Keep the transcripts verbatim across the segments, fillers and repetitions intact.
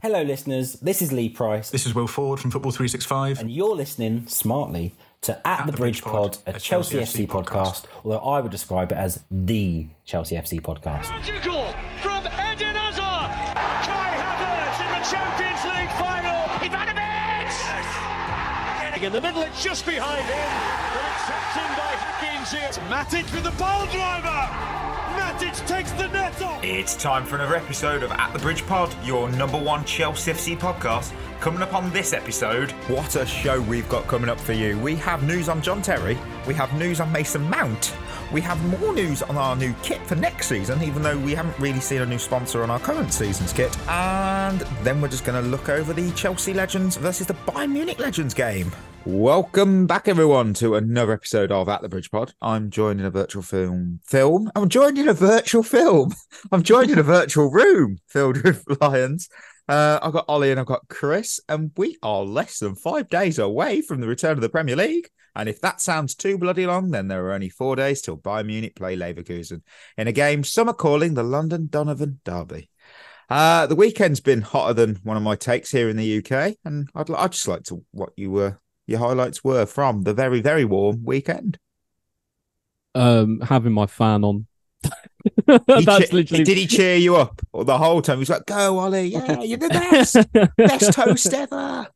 Hello listeners, this is Lee Price. This is Will Ford from Football three sixty-five. And you're listening, smartly, to At, At the, the Bridge, Bridge Pod, Pod, a Chelsea, Chelsea F C podcast. podcast, although I would describe it as the Chelsea F C podcast. Magical from Eden Hazard! Kai Havertz in the Champions League final! Ivanovic! Getting in the middle, it's just behind him. But it's tapped in by Higgins here. It's Matic with the ball driver! Matic takes the net off. It's time for another episode of At the Bridge Pod, your number one Chelsea F C podcast. Coming up on this episode, what a show we've got coming up for you. We have news on John Terry, we have news on Mason Mount, we have more news on our new kit for next season, even though we haven't really seen a new sponsor on our current season's kit. And then we're just going to look over the Chelsea Legends versus the Bayern Munich Legends game. Welcome back, everyone, to another episode of At the Bridge Pod. I'm joined in a virtual film. Film. I'm joined in a virtual film. I'm joined in a virtual room filled with lions. Uh, I've got Ollie and I've got Chris, and we are less than five days away from the return of the Premier League. And if that sounds too bloody long, then there are only four days till Bayern Munich play Leverkusen in a game some are calling the London Donovan Derby. Uh, the weekend's been hotter than one of my takes here in the U K, and I'd, I'd just like to what you were. Uh, Your highlights were from the very, very warm weekend. Um, having my fan on. That's che- literally... Did he cheer you up or the whole time? He was like, go, Ollie. Yeah, you're the best. Best host ever.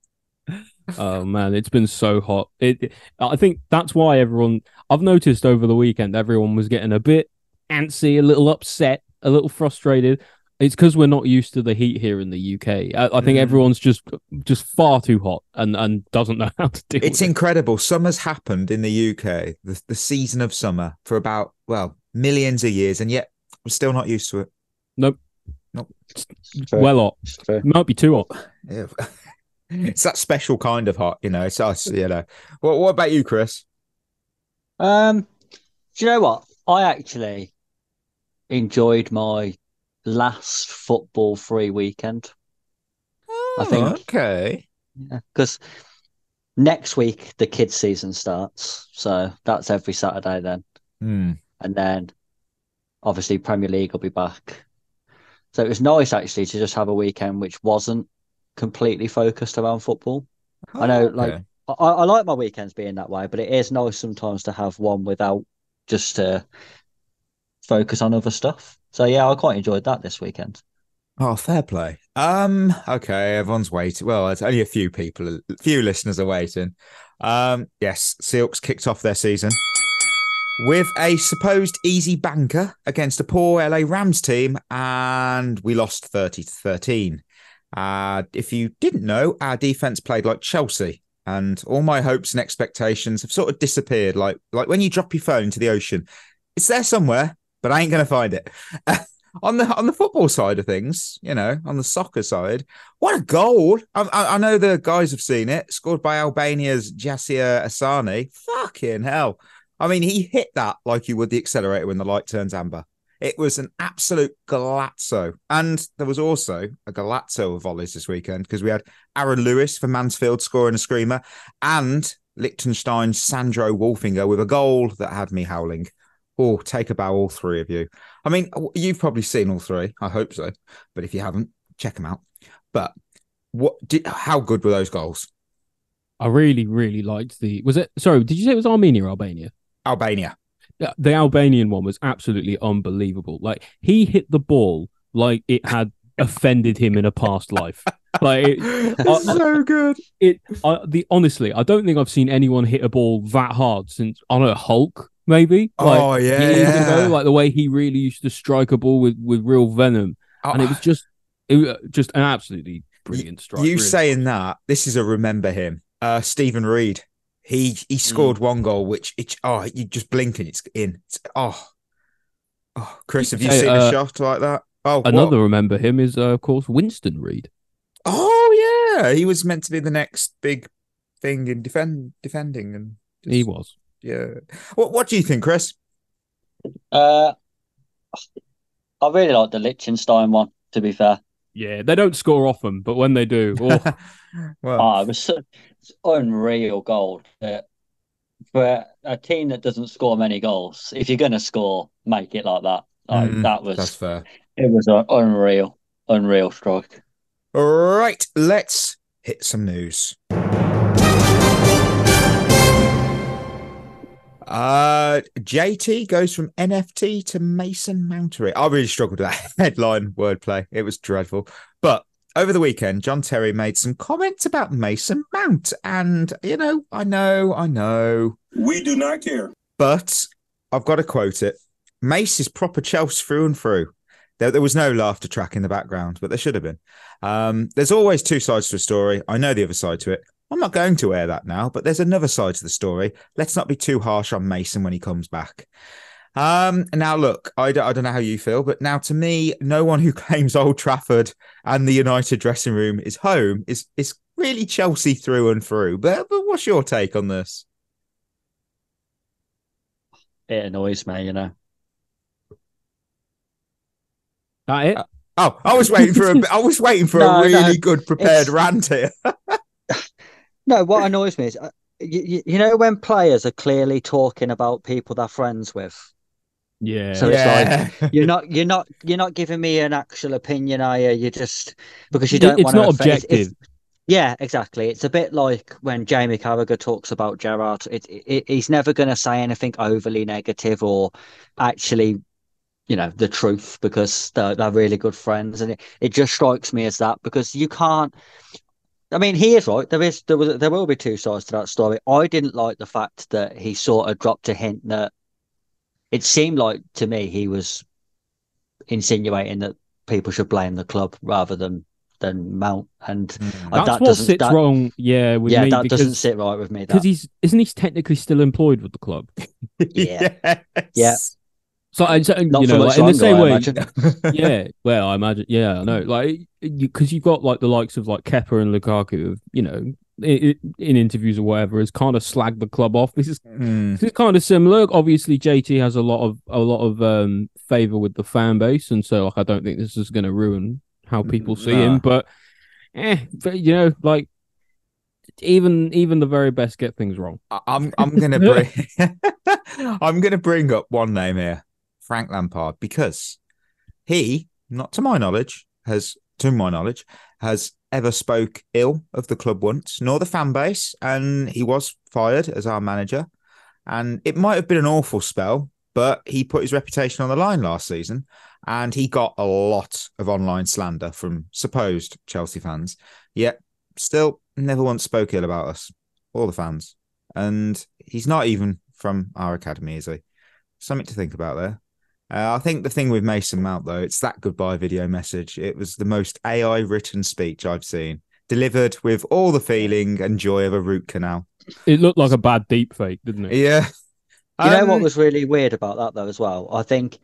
Oh, man, it's been so hot. It. I think that's why everyone... I've noticed over the weekend, everyone was getting a bit antsy, a little upset, a little frustrated. It's because we're not used to the heat here in the U K. I, I think mm. everyone's just just far too hot and, and doesn't know how to deal it's with it. It's incredible. Summer's happened in the U K, the, the season of summer, for about, well, millions of years, and yet we're still not used to it. Nope. Nope. Well hot. It might be too hot. Yeah. It's that special kind of hot, you know. It's us, you know. What, what about you, Chris? Um, do you know what? I actually enjoyed my... last football free weekend. Oh, I think. Okay. Because yeah, next week the kids' season starts, so that's every Saturday then, mm. and then obviously Premier League will be back. So it was nice actually to just have a weekend which wasn't completely focused around football. Oh, I know, okay. like I, I like my weekends being that way, but it is nice sometimes to have one without just to focus on other stuff. So, yeah, I quite enjoyed that this weekend. Oh, fair play. Um, okay, everyone's waiting. Well, it's only a few people, a few listeners are waiting. Um, yes, Silks kicked off their season with a supposed easy banker against a poor L A Rams team, and we lost thirty to thirteen. Uh, if you didn't know, our defence played like Chelsea, and all my hopes and expectations have sort of disappeared, like like when you drop your phone to the ocean. It's there somewhere, but I ain't going to find it. on the on the football side of things, you know, on the soccer side, what a goal. I, I, I know the guys have seen it, scored by Albania's Jassier Asani. Fucking hell. I mean, he hit that like you would the accelerator when the light turns amber. It was an absolute galazzo. And there was also a galazzo of volleys this weekend because we had Aaron Lewis for Mansfield scoring a screamer and Liechtenstein's Sandro Wolfinger with a goal that had me howling. Oh, take a bow, all three of you. I mean, you've probably seen all three. I hope so. But if you haven't, check them out. But what? Did, how good were those goals? I really, really liked the... Was it? Sorry, did you say it was Armenia or Albania? Albania. The, the Albanian one was absolutely unbelievable. Like, he hit the ball like it had offended him in a past life. Like, it, it's I, so good. It. I, the honestly, I don't think I've seen anyone hit a ball that hard since, I don't know, Hulk. Maybe. Like, oh, yeah, yeah. Ago, like the way he really used to strike a ball with, with real venom. Oh. And it was just it was just an absolutely brilliant strike. You really. Saying that, this is a remember him. Uh, Stephen Reed. He he scored mm. one goal, which, it, oh, you just blink and it's in. It's, oh. oh, Chris, have you hey, seen uh, a shot like that? Oh, Another what? remember him is, uh, of course, Winston Reed. Oh, yeah. He was meant to be the next big thing in defend, defending. and just... He was. Yeah. What What do you think, Chris? Uh, I really like the Liechtenstein one, to be fair. Yeah, they don't score often, but when they do... Oh, well. oh it was so, it's unreal goal. Uh, for a team that doesn't score many goals, if you're going to score, make it like that. Like, mm, that was... That's fair. It was an unreal, unreal strike. All right, let's hit some news. Uh, J T goes from N F T to Mason Mount. I really struggled with that headline wordplay. It was dreadful. But over the weekend, John Terry made some comments about Mason Mount. And, you know, I know, I know. We do not care. But I've got to quote it. Mace is proper Chelsea through and through. There, there was no laughter track in the background, but there should have been. Um, there's always two sides to a story. I know the other side to it. I'm not going to air that now, but there's another side to the story. Let's not be too harsh on Mason when he comes back. Um, now, look, I don't, I don't know how you feel, but now to me, no one who claims Old Trafford and the United dressing room is home is is really Chelsea through and through. But, but what's your take on this? It annoys me, you know. That it? Uh, oh, I was waiting for a, I was waiting for no, a really no, good prepared rant here. No, what annoys me is, uh, you, you know, when players are clearly talking about people they're friends with. Yeah. So yeah. it's like you're not, you're not, you're not giving me an actual opinion, are you? You just because you don't. It's want not to objective. It's, it's, yeah, exactly. It's a bit like when Jamie Carragher talks about Gerrard. It, it, he's never going to say anything overly negative or actually, you know, the truth, because they're, they're really good friends, and it, it just strikes me as that, because you can't. I mean, he is right. There is there was there will be two sides to that story. I didn't like the fact that he sort of dropped a hint that it seemed like to me he was insinuating that people should blame the club rather than than Mount. And mm. I, that's that what doesn't, sits that, wrong. Yeah, with yeah, me that because, doesn't sit right with me. Because he's isn't he technically still employed with the club? Yeah, yes. yeah. So, and so Not you know, like, longer, in the same way, yeah. Well, I imagine, yeah, I know, like, because you, you've got like the likes of like Kepa and Lukaku, you know, in, in interviews or whatever, has kind of slagged the club off. This is mm. this is kind of similar. Obviously, J T has a lot of a lot of um, favor with the fan base, and so like I don't think this is going to ruin how people see nah. him. But, eh, but you know, like even even the very best get things wrong. I'm I'm gonna bring I'm gonna bring up one name here. Frank Lampard, because he, not to my knowledge, has to my knowledge, has ever spoke ill of the club once, nor the fan base, and he was fired as our manager. And it might have been an awful spell, but he put his reputation on the line last season, and he got a lot of online slander from supposed Chelsea fans, yet still never once spoke ill about us, or the fans. And he's not even from our academy, is he? Something to think about there. Uh, I think the thing with Mason Mount, though, it's that goodbye video message. It was the most A I-written speech I've seen, delivered with all the feeling and joy of a root canal. It looked like a bad deep fake, didn't it? Yeah. You um, know what was really weird about that, though, as well? I think,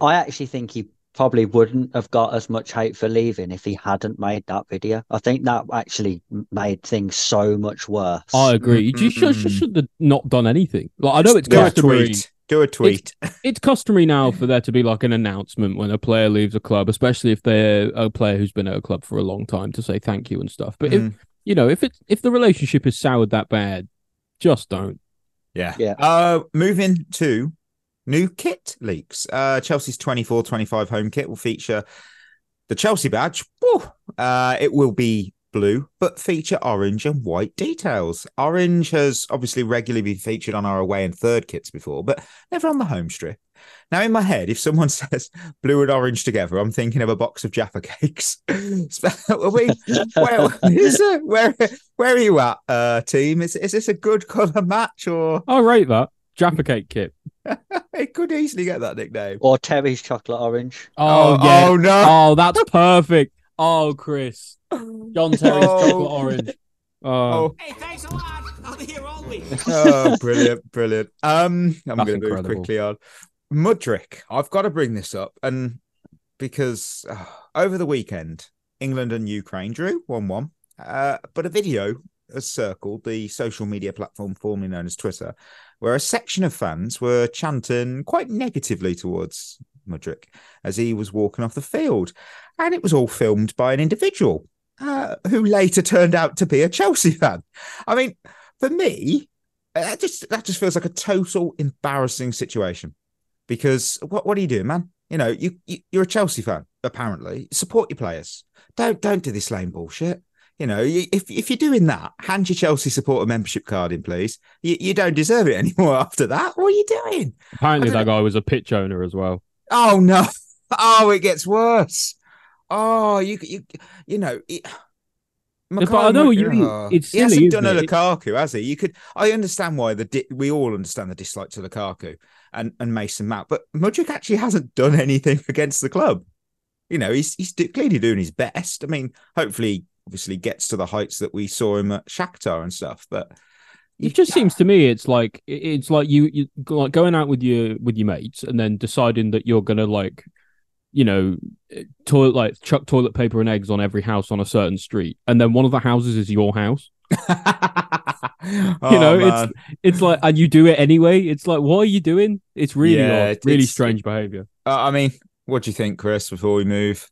I actually think he probably wouldn't have got as much hate for leaving if he hadn't made that video. I think that actually made things so much worse. I agree. Mm-hmm. You should, should have not done anything. Like, I know it's yeah, customary. Do a tweet. It's, it's customary now for there to be like an announcement when a player leaves a club, especially if they're a player who's been at a club for a long time, to say thank you and stuff. But mm. if you know, if it's if the relationship is soured that bad, just don't. Yeah. Yeah. Uh, moving to new kit leaks. Uh, Chelsea's twenty-four twenty-five home kit will feature the Chelsea badge. Woo! Uh, it will be blue, but feature orange and white details. Orange has obviously regularly been featured on our away and third kits before, but never on the home strip. Now, in my head, if someone says blue and orange together, I'm thinking of a box of Jaffa cakes. are we, where, is it, where, where are you at, uh, team? Is, is this a good colour match? Or I'll rate that. Jaffa cake kit. It could easily get that nickname. Or Terry's chocolate orange. Oh, oh, yeah. Oh no. Oh, that's perfect. Oh, Chris. John Terry's oh. chocolate orange. Oh. oh. Hey, thanks a lot. I'll be here all week. Oh, brilliant, brilliant. Um, I'm going to move quickly on. Mudryk, I've got to bring this up, and because uh, over the weekend, England and Ukraine drew one one, uh, but a video has circled the social media platform formerly known as Twitter, where a section of fans were chanting quite negatively towards Mudryk as he was walking off the field, and it was all filmed by an individual uh, who later turned out to be a Chelsea fan. I mean, for me, that just that just feels like a total embarrassing situation, because what what do you do, man? You know, you, you you're a Chelsea fan, apparently. Support your players. Don't don't do this lame bullshit. You know, if if you're doing that, hand your Chelsea supporter membership card in, please. You, you don't deserve it anymore after that. What are you doing? Apparently that guy was a pitch owner as well. Oh, no. Oh, it gets worse. Oh, you you you know. It... McCall, but I know what you mean. It's silly, he hasn't done a Lukaku, has he? You could. I understand why the di- we all understand the dislike to Lukaku and, and Mason Mount, but Mudryk actually hasn't done anything against the club. You know, he's he's clearly doing his best. I mean, hopefully, obviously, gets to the heights that we saw him at Shakhtar and stuff. But you, it just seems to me it's like it's like you you like going out with your with your mates and then deciding that you're gonna like. you know, toilet like chuck toilet paper and eggs on every house on a certain street, and then one of the houses is your house. oh, you know, man. it's it's like, and you do it anyway. It's like, what are you doing? It's really yeah, odd, it's, really it's, strange behavior. Uh, I mean, what do you think, Chris? Before we move,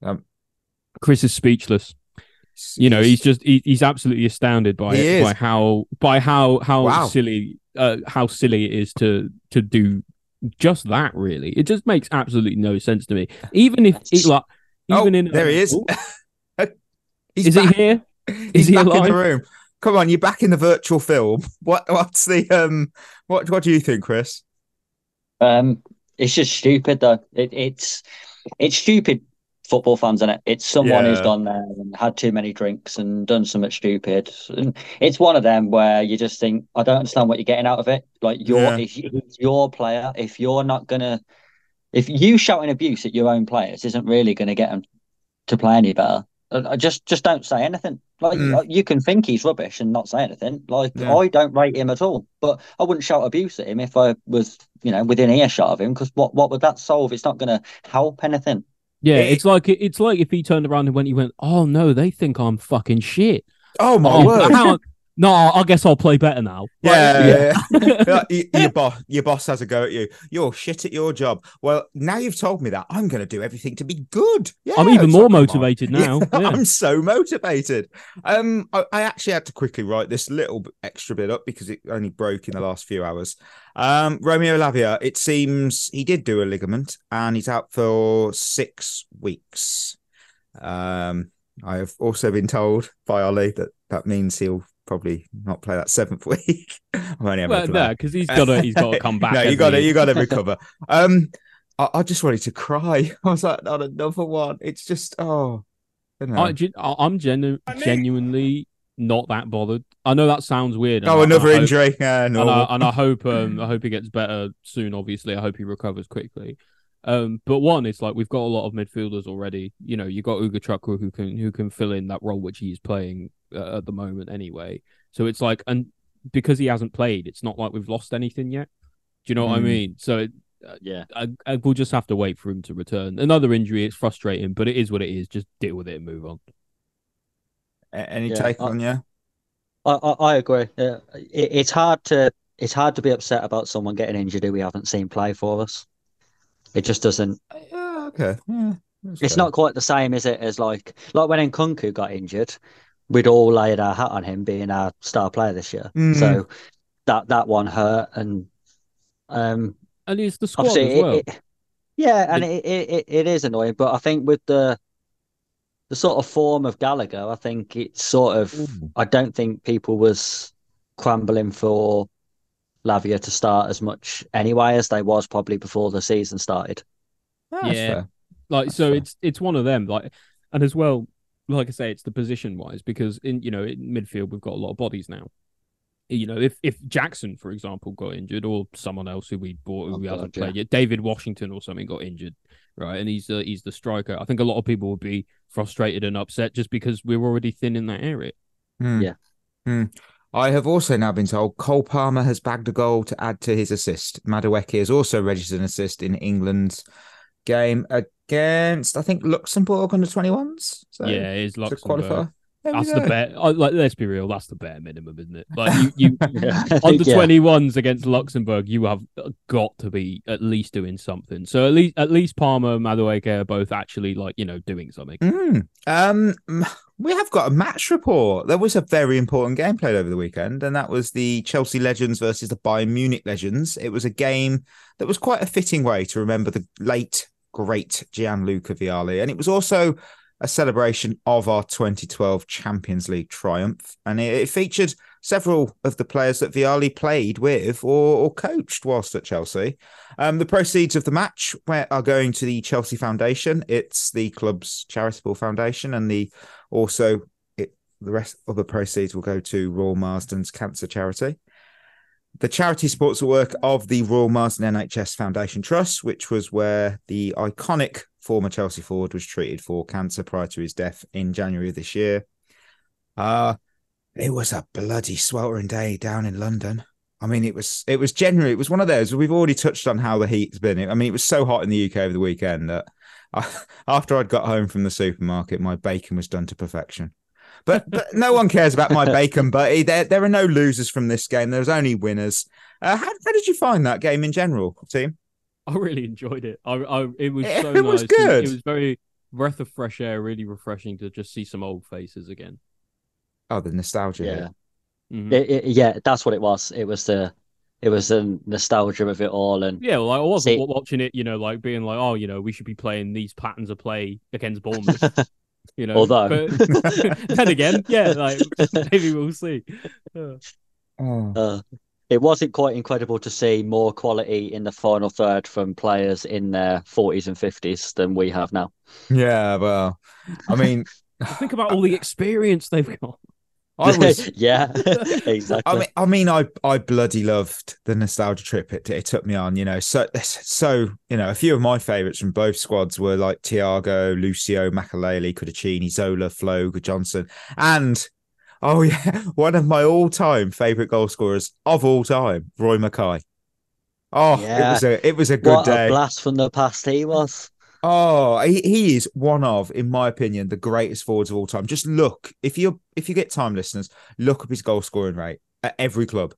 um, Chris is speechless. You know, he's just he, he's absolutely astounded by it, by how by how how wow. silly. Uh, how silly it is to to do just that. Really, it just makes absolutely no sense to me. Even if it, like, even oh, in there, uh, he is. He's is back. he here? Is He's he back alive? in the room? Come on, you're back in the virtual film. What? What's the um? What? What do you think, Chris? Um, it's just stupid, though. It, it's it's stupid. Football fans, and it? it's someone yeah. who's gone there and had too many drinks and done something stupid. And it's one of them where you just think, I don't understand what you're getting out of it. Like, you're yeah. if you, your player, if you're not gonna, if you shouting abuse at your own players isn't really gonna get them to play any better. I just just don't say anything. Like mm. you can think he's rubbish and not say anything. Like yeah. I don't rate him at all, but I wouldn't shout abuse at him if I was, you know, within earshot of him, because what what would that solve? It's not gonna help anything. Yeah, it's like it's like if he turned around and went, he went, oh no, they think I'm fucking shit. Oh my oh, word! How, no, I guess I'll play better now. Yeah, like, yeah. yeah. your, your boss, your boss has a go at you. You're shit at your job. Well, now you've told me that, I'm going to do everything to be good. Yeah, I'm even more like, motivated now. Yeah, yeah. I'm so motivated. Um, I, I actually had to quickly write this little extra bit up because it only broke in the last few hours. Um, Romeo Lavia, it seems he did do a ligament and he's out for six weeks. Um, I have also been told by Ollie that that means he'll probably not play that seventh week. Well, no, because he's got to he's got to come back. no, you got to you got to recover. Um, I, I just wanted to cry. I was like, not another one. It's just oh, you know. I, I'm genu- genuinely. not that bothered. I know that sounds weird. Oh, another hope, injury. Yeah, no. And I, and I hope um, I hope he gets better soon, obviously. I hope he recovers quickly. Um, but one, it's like we've got a lot of midfielders already. You know, you've got Uga Chukwu who can who can fill in that role which he's playing uh, at the moment anyway. So it's like, and because he hasn't played, it's not like we've lost anything yet. Do you know mm. what I mean? So it, uh, yeah, I, I, we'll just have to wait for him to return. Another injury, it's frustrating, but it is what it is. Just deal with it and move on. Any yeah, take I, on you? I, I, I agree. Yeah. It, it's hard to it's hard to be upset about someone getting injured who we haven't seen play for us. It just doesn't. Uh, okay. Yeah, it's fair. Not quite the same, is it? As like like when Nkunku got injured, we'd all laid our hat on him being our star player this year. Mm. So that that one hurt, and um, and it's the squad as well. It, it, yeah, and it it, it it is annoying, but I think with the. The sort of form of Gallagher, I think it's sort of... Ooh. I don't think people was scrambling for Lavia to start as much anyway as they was probably before the season started. That's yeah. Fair. Like, that's so fair. it's it's one of them. Like, and as well, like I say, it's the position-wise because, in you know, in midfield, we've got a lot of bodies now. You know, if, if Jackson, for example, got injured or someone else who we bought, who oh, we God, haven't played yeah. yet, David Washington or something got injured, right? And he's uh, he's the striker. I think a lot of people would be frustrated and upset just because we're already thin in that area. Mm. Yeah. Mm. I have also now been told Cole Palmer has bagged a goal to add to his assist. Madueke has also registered an assist in England's game against, I think, Luxembourg under twenty-ones. So, yeah, it is Luxembourg. That's the bare, like, let's be real, that's the bare minimum, isn't it? Like you, you yeah, under twenty-ones yeah. against Luxembourg, you have got to be at least doing something. So at least at least Palmer and Madueke are both actually, like, you know, doing something. Mm. Um, we have got a match report. There was a very important game played over the weekend, and that was the Chelsea Legends versus the Bayern Munich Legends. It was a game that was quite a fitting way to remember the late, great Gianluca Vialli, and it was also a celebration of our twenty twelve Champions League triumph. And it, it featured several of the players that Vialli played with or, or coached whilst at Chelsea. Um, the proceeds of the match are going to the Chelsea Foundation. It's the club's charitable foundation. And the also it, the rest of the proceeds will go to Royal Marsden's cancer charity. The charity supports the work of the Royal Marsden N H S Foundation Trust, which was where the iconic former Chelsea forward was treated for cancer prior to his death in January of this year. Uh, it was a bloody sweltering day down in London. I mean, it was it was generally, it was one of those, we've already touched on how the heat's been. I mean, it was so hot in the U K over the weekend that I, after I'd got home from the supermarket, my bacon was done to perfection. But, but no one cares about my bacon, buddy. There, there are no losers from this game. There's only winners. Uh, how, how did you find that game in general, team? I really enjoyed it. I, I it was so it nice. Was good. It, it was very breath of fresh air, really refreshing to just see some old faces again. Oh, the nostalgia! Yeah, mm-hmm. it, it, yeah, that's what it was. It was the, it was the nostalgia of it all, and yeah, well, I wasn't see, watching it, you know, like being like, oh, you know, we should be playing these patterns of play against Bournemouth, you know. Although, but, then again, yeah, like maybe we'll see. Oh. Uh. It wasn't quite incredible to see more quality in the final third from players in their forties and fifties than we have now. Yeah, well, I mean... think about all the experience they've got. I was... yeah, exactly. I mean, I, mean I, I bloody loved the nostalgia trip it, it took me on, you know. So, so you know, a few of my favourites from both squads were like Thiago, Lucio, Makaleli, Cudicini, Zola, Flo, Johnson, and... oh, yeah. One of my all-time favourite goal scorers of all time, Roy Mackay. Oh, yeah. it was a it was a good what day. What a blast from the past he was. Oh, he, he is one of, in my opinion, the greatest forwards of all time. Just look. If you if you get time, listeners, look up his goal scoring rate at every club.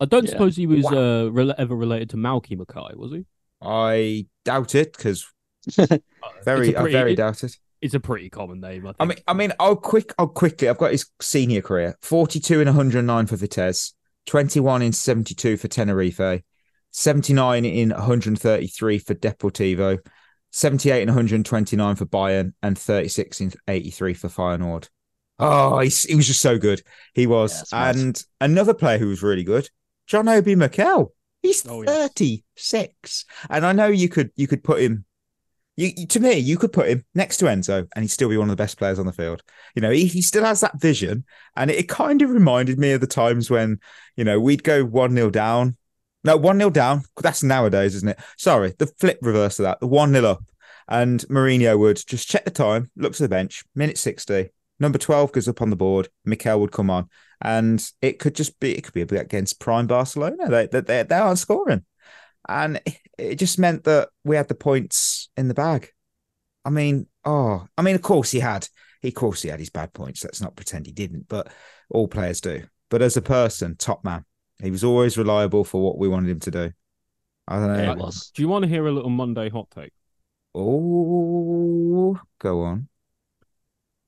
I don't yeah. suppose he was wow. uh, re- ever related to Malky Mackay, was he? I doubt it, because very, I very it... doubt it. It's a pretty common name. I, think. I mean, I mean, I'll quick, I'll quickly. I've got his senior career: forty-two in one hundred nine for Vitesse, twenty-one in seventy-two for Tenerife, seventy-nine in one hundred thirty-three for Deportivo, seventy-eight in one hundred twenty-nine for Bayern, and thirty-six in eighty-three for Feyenoord. Oh, he, he was just so good. He was, yeah, and nice. Another player who was really good, John Obi Mikel. He's oh, yeah. thirty-six, and I know you could, you could put him. You, to me, you could put him next to Enzo and he'd still be one of the best players on the field. You know, he, he still has that vision. And it, it kind of reminded me of the times when, you know, we'd go one nil down. No, one nil down. That's nowadays, isn't it? Sorry, the flip reverse of that. The one nil up. And Mourinho would just check the time, look to the bench, minute sixty. Number twelve goes up on the board. Mikel would come on. And it could just be, it could be against prime Barcelona. They, they, they, they aren't scoring. And it just meant that we had the points in the bag. I mean, oh, I mean, of course he had, he, of course he had his bad points. Let's not pretend he didn't, but all players do. But as a person, top man, he was always reliable for what we wanted him to do. I don't know. Yeah, it was. Do you want to hear a little Monday hot take? Oh, go on.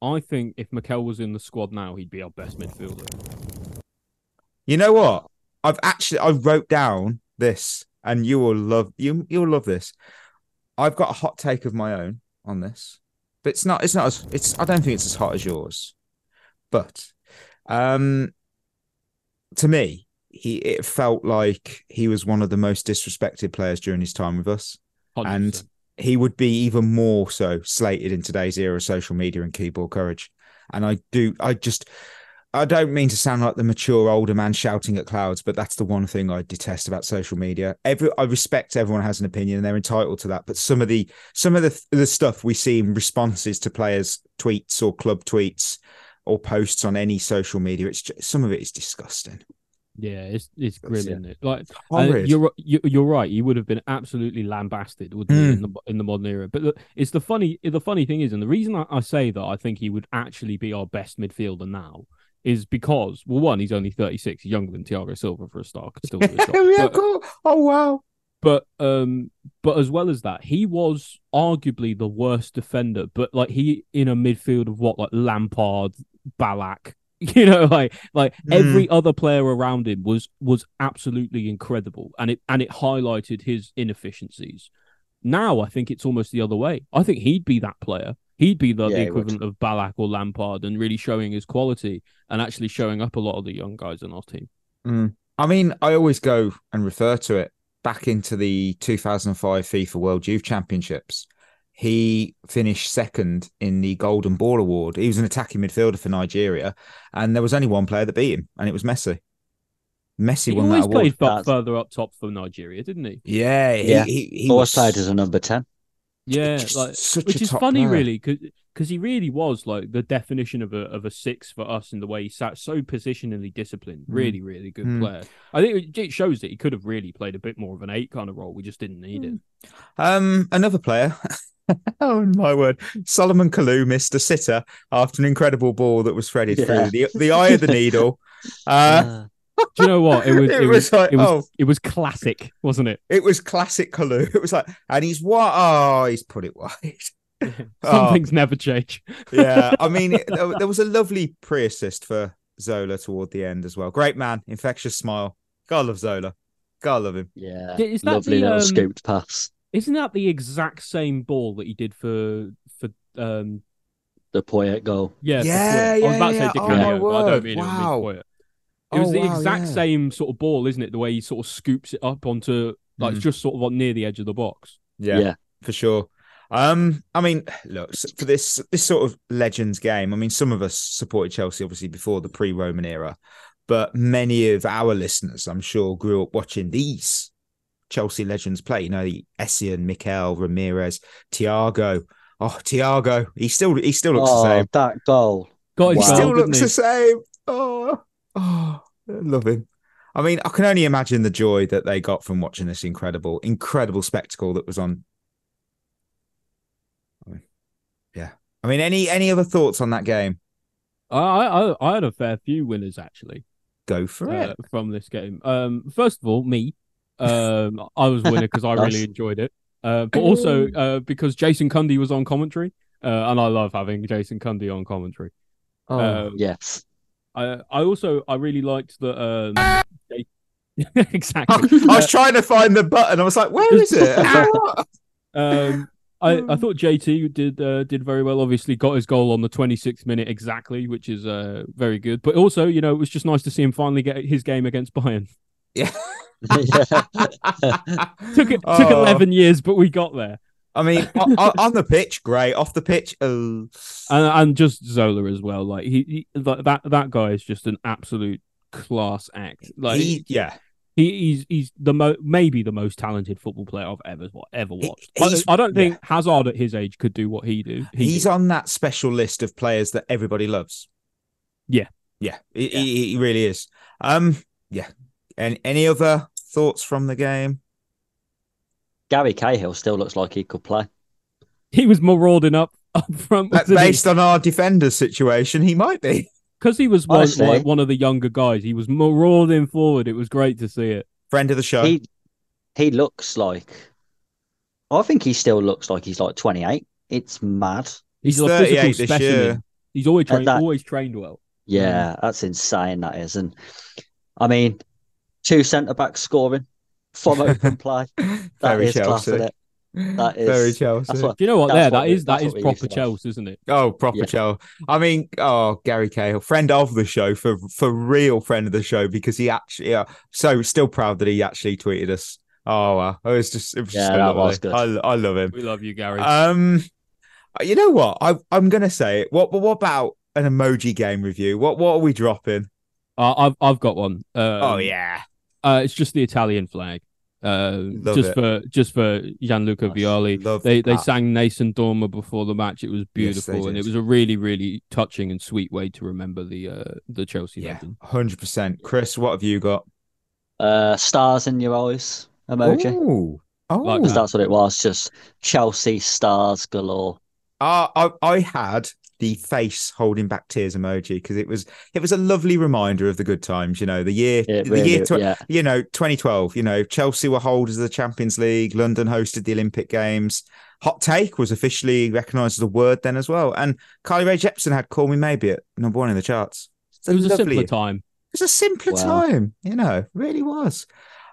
I think if Mikel was in the squad now, he'd be our best midfielder. You know what? I've actually, I wrote down this. And you will love you. You'll love this. I've got a hot take of my own on this, but it's not. It's not as. It's. I don't think it's as hot as yours. But, um, to me, he it felt like he was one of the most disrespected players during his time with us, one hundred percent. And he would be even more so slated in today's era of social media and keyboard courage. And I do. I just. I don't mean to sound like the mature older man shouting at clouds, but that's the one thing I detest about social media. Every I respect everyone has an opinion and they're entitled to that, but some of the some of the the stuff we see in responses to players' tweets or club tweets or posts on any social media, it's just, some of it is disgusting. Yeah, it's it's grim, isn't it? Like, you're you're right. He would have been absolutely lambasted, wouldn't mm. he, in the in the modern era. But it's the funny the funny thing is, and the reason I, I say that I think he would actually be our best midfielder now is because, well, one, he's only thirty-six, he's younger than Thiago Silva for a start. Could still do a start. Yeah, but, cool. Oh wow. But um, but as well as that, he was arguably the worst defender. But like he in a midfield of what, like Lampard, Ballack. You know, like like mm. every other player around him was was absolutely incredible, and it and it highlighted his inefficiencies. Now I think it's almost the other way. I think he'd be that player. He'd be the, yeah, the equivalent of Ballack or Lampard, and really showing his quality and actually showing up a lot of the young guys on our team. Mm. I mean, I always go and refer to it back into the two thousand five FIFA World Youth Championships. He finished second in the Golden Ball Award. He was an attacking midfielder for Nigeria, and there was only one player that beat him, and it was Messi. Messi he won that award. He always played further up top for Nigeria, didn't he? Yeah. He, yeah. He, he was side as a number ten. Yeah, like, which is funny, player. really, because he really was like the definition of a of a six for us in the way he sat, so positionally disciplined. Really, really good mm. player. I think it shows that he could have really played a bit more of an eight kind of role. We just didn't need mm. it. Um, another player. Oh my word! Solomon Kalou missed a sitter after an incredible ball that was threaded yeah. through the, the eye of the needle. Uh, Do you know what? It was. It, it was. was like, it, was oh. it was classic, wasn't it? It was classic Kalou. It was like, and he's what? Oh, he's put it wide. Some oh. things never change. Yeah, I mean, it, there was a lovely pre-assist for Zola toward the end as well. Great man, infectious smile. God love Zola. God love him. Yeah, Is that lovely the, little um... scooped pass. Isn't that the exact same ball that he did for for um the Poyet goal? Yeah, yeah, yeah. I was about yeah, to say DiCaprio, yeah. oh but I don't mean wow. it was Poyet. It was oh, the wow, exact yeah. same sort of ball, isn't it? The way he sort of scoops it up onto like mm. just sort of on near the edge of the box. Yeah, yeah, for sure. Um, I mean, look, for this this sort of Legends game, I mean, some of us supported Chelsea obviously before the pre-Roman era, but many of our listeners, I'm sure, grew up watching these Chelsea legends play, you know, the Essien, Mikel, Ramirez, Thiago. Oh, Thiago. He still he still looks oh, the same. That goal. God, he wow, still looks he? the same. Oh, oh, I love him. I mean, I can only imagine the joy that they got from watching this incredible, incredible spectacle that was on. I mean, yeah. I mean, any any other thoughts on that game? I I, I had a fair few winners, actually. Go for uh, it. From this game. Um, first of all, me. um, I was winner because I really enjoyed it, uh, but also uh, because Jason Cundy was on commentary, uh, and I love having Jason Cundy on commentary. Oh um, yes, I I also I really liked the um, exactly. I, I was trying to find the button. I was like, where is it? um, I I thought J T did uh, did very well. Obviously, got his goal on the twenty-sixth minute exactly, which is uh, very good. But also, you know, it was just nice to see him finally get his game against Bayern. Yeah. took it, oh. took eleven years, but we got there. I mean, on, on the pitch, great. Off the pitch, uh... and, and just Zola as well. Like he, he that that guy is just an absolute class act. Like he, yeah, he, he's he's the mo- maybe the most talented football player I've ever ever watched. He, I don't think yeah. Hazard at his age could do what he do. He he's did. on that special list of players that everybody loves. Yeah, yeah, he, yeah. he, he really is. Um, yeah. And any other thoughts from the game? Gary Cahill still looks like he could play. He was marauding up up front. Based he? on our defender situation, he might be. Because he was one, like, one of the younger guys. He was marauding forward. It was great to see it. Friend of the show. He, he looks like... I think he still looks like he's like twenty-eight. It's mad. He's, he's like a physical specimen. Year. He's always, tra- that, always trained well. Yeah, that's insane, that is. And I mean... Two centre-backs scoring from open play. That Very is class, isn't it? That is, Very Chelsea. What, Do you know what? There, that is that is proper Chelsea, isn't it? Oh, proper yeah. Chelsea. I mean, oh, Gary Cahill, friend of the show, for for real friend of the show, because he actually, uh, so still proud that he actually tweeted us. Oh, wow. It was just, it was yeah, just that was good. I, I love him. We love you, Gary. Um, you know what? I, I'm going to say it. What, what about an emoji game review? What, what are we dropping? Uh, I've I've got one. Um, oh, yeah. Uh, it's just the Italian flag. Uh, just it. for just for Gianluca Gosh, Vialli. They they sang Nason Dormer before the match. It was beautiful, yes, and it was a really really touching and sweet way to remember the uh, the Chelsea legend. Yeah, one hundred percent. Chris, what have you got? Uh, stars in your eyes emoji. Ooh. Oh, like that. That's what it was. Just Chelsea stars galore. Uh, I I had the face holding back tears emoji because it was it was a lovely reminder of the good times, you know, the year it the really, year tw- yeah. you know, twenty twelve, you know, Chelsea were holders of the Champions League, London hosted the Olympic Games. Hot take was officially recognised as a word then as well, and Carly Rae Jepsen had Call Me Maybe at number one in the charts. It's it was a simpler year. time. It was a simpler wow. time, you know, it really was.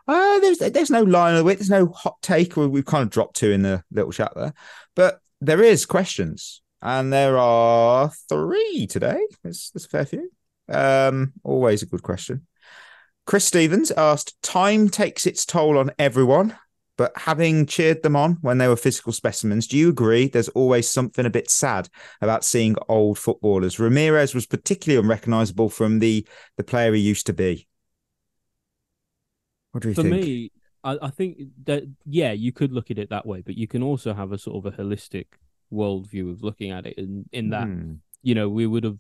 Uh, there's there's no line of the week, there's no hot take. We've kind of dropped two in the little chat there, but there is questions. And there are three today. There's, there's a fair few. Um, always a good question. Chris Stevens asked, time takes its toll on everyone, but having cheered them on when they were physical specimens, do you agree there's always something a bit sad about seeing old footballers? Ramirez was particularly unrecognisable from the, the player he used to be. What do you For think? For me, I, I think that, yeah, you could look at it that way, but you can also have a sort of a holistic worldview of looking at it in, in that mm. you know, we would have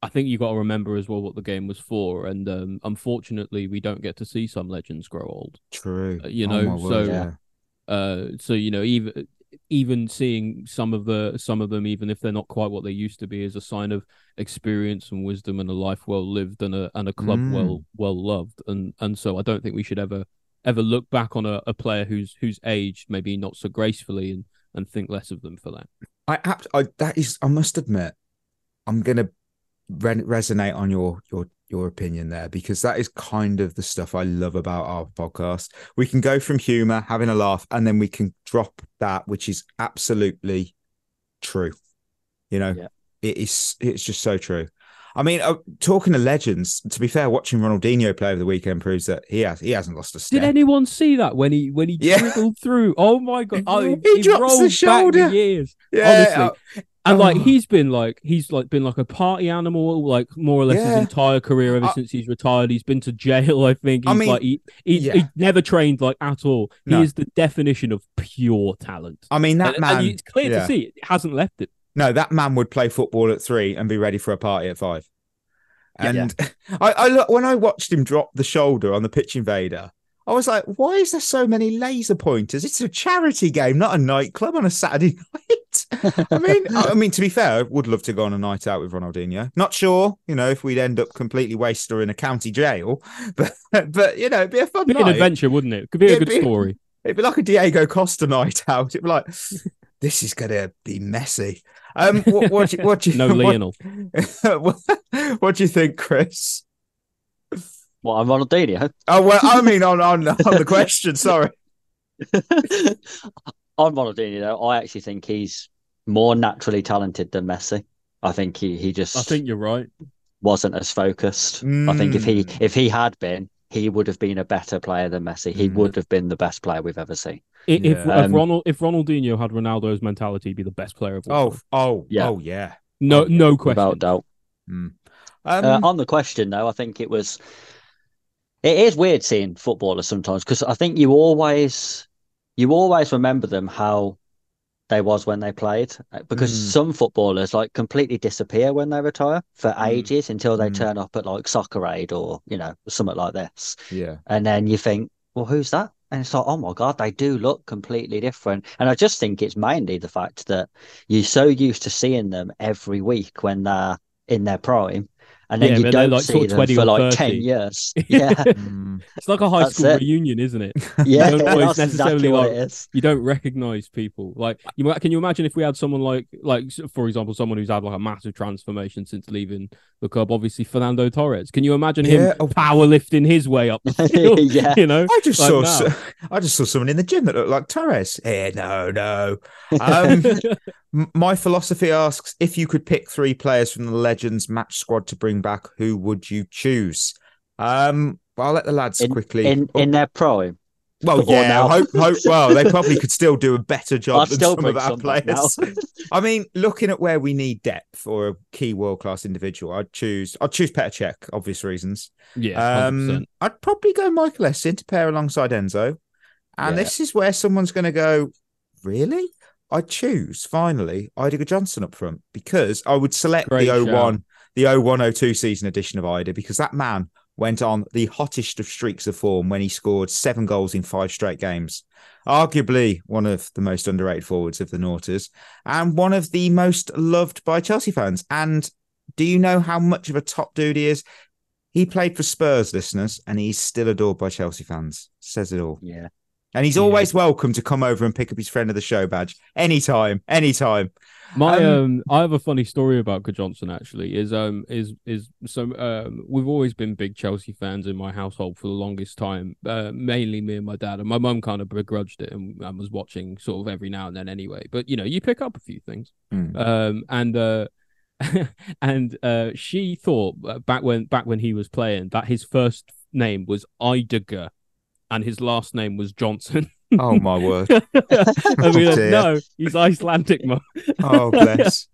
I think you got to remember as well what the game was for, and um, unfortunately we don't get to see some legends grow old. True. Uh, you oh know so word, yeah. uh so you know even even seeing some of the some of them, even if they're not quite what they used to be, is a sign of experience and wisdom and a life well lived and a and a club mm. well well loved, and and so I don't think we should ever ever look back on a, a player who's who's aged maybe not so gracefully and and think less of them for that. I, I that is, I must admit, I'm going to re- resonate on your your your opinion there, because that is kind of the stuff I love about our podcast. We can go from humour, having a laugh, and then we can drop that, which is absolutely true. You know, yeah. it is it's just so true. I mean, uh, talking to legends, to be fair, watching Ronaldinho play over the weekend proves that he has he hasn't lost a step. Did anyone see that when he when he yeah. dribbled through? Oh my god! Oh, he, he, he drops the shoulder. Back the years, yeah, honestly. Oh. And like he's been like he's like been like a party animal, like more or less yeah. his entire career ever I, since he's retired. He's been to jail, I think. He's I mean, like he he, yeah. he never trained like at all. No. He is the definition of pure talent. I mean, that and, man. And it's clear yeah. to see it hasn't left it. No, that man would play football at three and be ready for a party at five. And yeah. I, I look, when I watched him drop the shoulder on the Pitch Invader, I was like, why is there so many laser pointers? It's a charity game, not a nightclub on a Saturday night. I mean, I mean, to be fair, I would love to go on a night out with Ronaldinho. Not sure, you know, if we'd end up completely wasted or in a county jail, but, but you know, it'd be a fun it'd be night. An adventure, wouldn't it? It could be it'd a good be, story. It'd be like a Diego Costa night out. It'd be like, this is going to be messy. Um, what, what do you, what do you, no Lionel. What, what do you think, Chris? Well, I'm Ronaldinho. Oh well, I mean, on on, on the question. Sorry, on Ronaldinho though, I actually think he's more naturally talented than Messi. I think he he just. I think you're right. Wasn't as focused. Mm. I think if he if he had been, he would have been a better player than Messi. He mm. would have been the best player we've ever seen. If, yeah. if, um, if Ronald if Ronaldinho had Ronaldo's mentality, he'd be the best player of all time. Oh, oh, yeah. oh, yeah. No, no question. Without doubt. Mm. Um, uh, on the question, though, I think it was... It is weird seeing footballers sometimes, because I think you always, you always remember them how they was when they played, because mm. some footballers like completely disappear when they retire for mm. ages until they mm. turn up at like Soccer Aid or, you know, something like this. Yeah. And then you think, well, who's that? And it's like, oh my God, they do look completely different. And I just think it's mainly the fact that you're so used to seeing them every week when they're in their prime. And then yeah, you don't like see them for like ten years. Yeah. mm. It's like a high that's school it. reunion, isn't it? Yeah, you don't always that's necessarily exactly like, what it is. You don't recognise people. Like, you, can you imagine if we had someone like, like for example, someone who's had like a massive transformation since leaving the club? Obviously, Fernando Torres. Can you imagine yeah. him oh. powerlifting his way up? The field, yeah, you know. I just like saw, so, I just saw someone in the gym that looked like Torres. Yeah, no, no. Um, My Philosophy asks, if you could pick three players from the Legends match squad to bring back, who would you choose? Um, I'll let the lads in, quickly... In, in their prime? Well, yeah. Hope, hope, well, they probably could still do a better job I'll than some of our players. I mean, looking at where we need depth or a key world-class individual, I'd choose I'd choose Petr Cech, obvious reasons. Yeah, um, I'd probably go Michael Essien to pair alongside Enzo. And yeah. this is where someone's going to go, really? I'd choose, finally, Ida Johnson up front, because I would select Great the oh one, the oh one oh two season edition of Ida, because that man went on the hottest of streaks of form when he scored seven goals in five straight games. Arguably one of the most underrated forwards of the noughties and one of the most loved by Chelsea fans. And do you know how much of a top dude he is? He played for Spurs, listeners, and he's still adored by Chelsea fans. Says it all. Yeah. And he's always yeah. welcome to come over and pick up his friend of the show badge anytime, anytime. My, um, um, I have a funny story about Good Johnson. Actually, is um, is is so um, we've always been big Chelsea fans in my household for the longest time. Uh, mainly me and my dad, and my mum kind of begrudged it and, and was watching sort of every now and then anyway. But you know, you pick up a few things. Mm. Um, and uh, and uh, she thought back when back when he was playing that his first name was Idegger. And his last name was Johnson. Oh, my word. I mean, oh, no, he's Icelandic, mum. Oh, bless.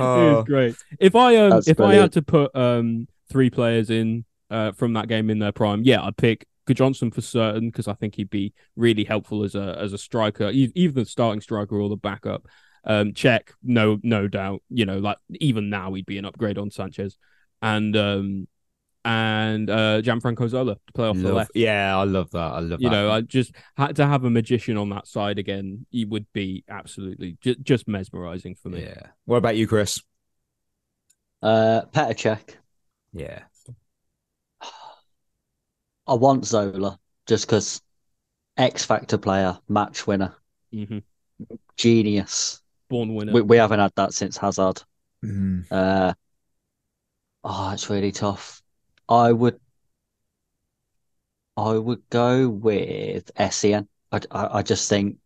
Oh. It was great. If I um, That's if brilliant. I had to put um three players in uh, from that game in their prime, yeah, I'd pick Good Johnson for certain, because I think he'd be really helpful as a as a striker, either the starting striker or the backup. Um, Czech, no, no doubt. You know, like even now he'd be an upgrade on Sanchez, and um. And uh, Gianfranco Zola to play off love, the left. Yeah, I love that. I love you that. You know, I just had to have a magician on that side again. He would be absolutely ju- just mesmerizing for me. Yeah. What about you, Chris? Uh, Petr Cech. Yeah. I want Zola just because X Factor player, match winner, mm-hmm. genius, born winner. We, we haven't had that since Hazard. Mm-hmm. Uh, oh, it's really tough. I would, I would go with Essien. I, I, I just think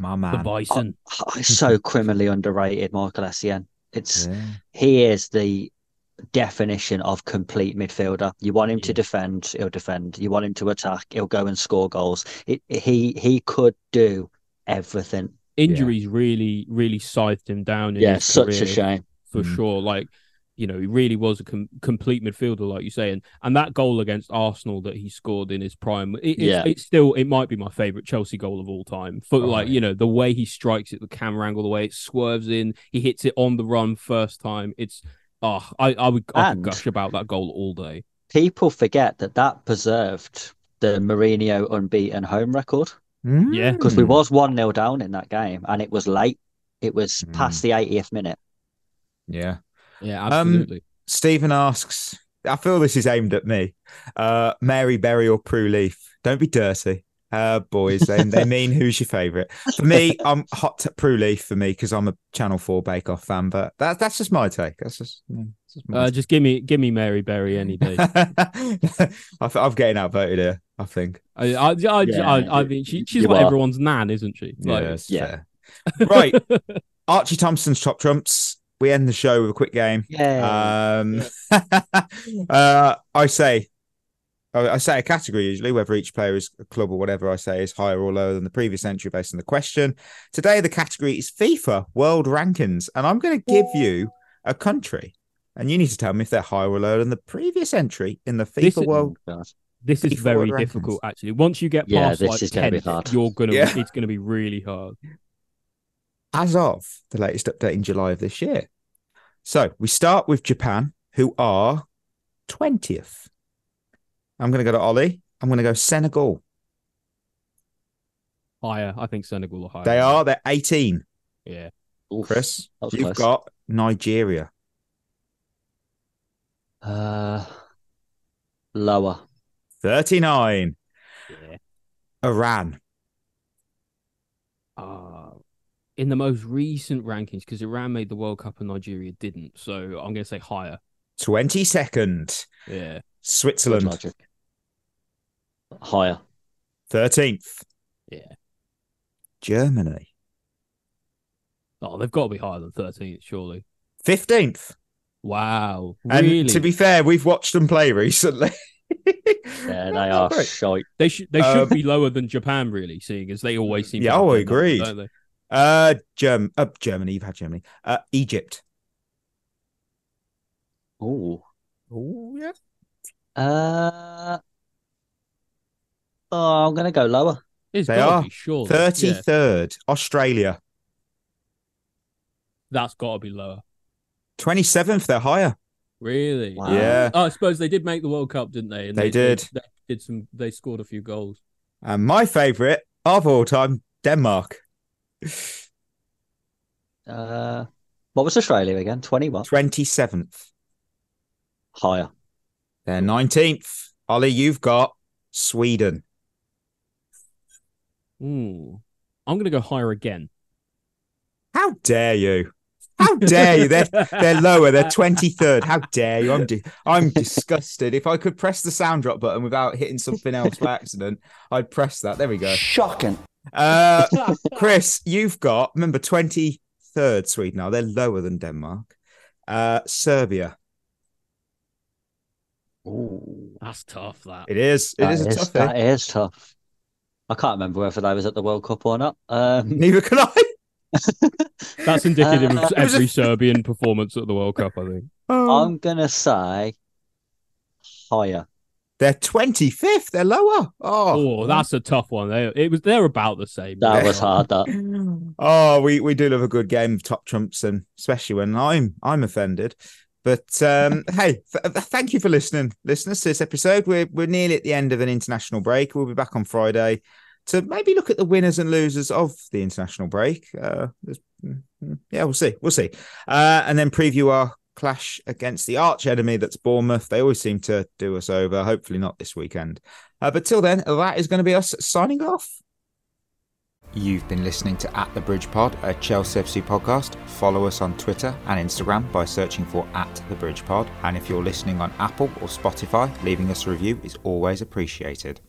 my man, the Bison, I, so criminally underrated. Michael Essien. It's yeah. he is the definition of complete midfielder. You want him yeah. to defend, he'll defend. You want him to attack, he'll go and score goals. It, he he could do everything. Injuries yeah. really really scythed him down. In yeah, his such career, a shame for mm. sure. Like. You know, he really was a com- complete midfielder, like you say. And, and that goal against Arsenal that he scored in his prime, it, it's, yeah. it's still, it might be my favourite Chelsea goal of all time. For, oh, like, yeah. you know, the way he strikes it, the camera angle, the way it swerves in, he hits it on the run first time. It's, oh, I, I would I could gush about that goal all day. People forget that that preserved the Mourinho unbeaten home record. Mm. Yeah. Because we was one nil down in that game and it was late. It was mm. past the eightieth minute. Yeah. Yeah, absolutely. Um, Stephen asks, I feel this is aimed at me. Uh, Mary Berry or Prue Leaf? Don't be dirty. Uh, boys, they, they mean who's your favourite. For me, I'm hot to Prue Leaf for me because I'm a Channel four Bake Off fan, but that, that's just my take. That's just, yeah, that's just, my uh, take. just give me give me Mary Berry any day. I'm getting outvoted here, I think. I I, I, yeah, I, I mean, she, she's like are. everyone's nan, isn't she? Like, yes, yeah. Fair. Right. Archie Thompson's Top Trumps. We end the show with a quick game. Yeah. Um, uh, I say, I say a category usually, whether each player is a club or whatever I say is higher or lower than the previous entry based on the question. Today, the category is FIFA World Rankings. And I'm going to give you a country. And you need to tell me if they're higher or lower than the previous entry in the FIFA this World is, This FIFA is very World difficult, rankings. Actually. Once you get yeah, past this like is gonna ten, be hard. You're gonna, yeah. it's going to be really hard. As of the latest update in July of this year. So we start with Japan, who are twentieth. I'm going to go to Ollie. I'm going to go Senegal. Higher. I think Senegal are higher. They are. They're eighteen. Yeah. Oof, Chris, you've close. got Nigeria. Uh, lower. thirty-nine. Yeah. Iran. Ah. Uh, In the most recent rankings, because Iran made the World Cup and Nigeria didn't. So I'm going to say higher. twenty-second. Yeah. Switzerland. Higher. thirteenth. Yeah. Germany. Oh, they've got to be higher than thirteenth, surely. fifteenth. Wow. Really? And to be fair, we've watched them play recently. Yeah, they are shite. They, sh- they um, should be lower than Japan, really, seeing as they always seem yeah, to be. Yeah, I agree. Don't they? Uh, Germ- uh, Germany, you've had Germany. Uh, Egypt. Oh. Oh, yeah. Uh, oh, I'm going to go lower. It's they are be, surely. thirty-third. Yeah. Australia. That's got to be lower. twenty-seventh, they're higher. Really? Wow. Yeah. Oh, I suppose they did make the World Cup, didn't they? And they, they did. They, they did some. They scored a few goals. And my favourite of all time, Denmark. Uh, what was Australia again? twenty what? twenty-seventh. Higher. They're nineteenth. Ollie, you've got Sweden. Ooh. I'm going to go higher again. How dare you? How dare you? They're, they're lower. They're twenty-third. How dare you? I'm di- I'm disgusted. If I could press the sound drop button without hitting something else by accident, I'd press that. There we go. Shocking. Uh, Chris, you've got, remember, twenty-third Sweden. Now they're lower than Denmark. Uh, Serbia. Ooh, that's tough, that. It is. It that is, is a tough That thing. is tough. I can't remember whether I was at the World Cup or not. Um... Neither can I. That's indicative uh, of every Serbian performance at the World Cup, I think. I'm going to say higher. They're twenty-fifth. They're lower. Oh, Ooh, that's a tough one. They, it was, they're about the same. That was hard, that. Oh, we, we do love a good game of Top Trumps, and especially when I'm I'm offended. But um, hey, th- thank you for listening, listeners, to this episode. We're, we're nearly at the end of an international break. We'll be back on Friday to maybe look at the winners and losers of the international break. Uh, yeah, we'll see. We'll see. Uh, and then preview our clash against the arch enemy that's Bournemouth. They always seem to do us over. Hopefully not this weekend. Uh, but till then, that is going to be us signing off. You've been listening to At the Bridge Pod, a Chelsea F C podcast. Follow us on Twitter and Instagram by searching for At the Bridge Pod. And if you're listening on Apple or Spotify, leaving us a review is always appreciated.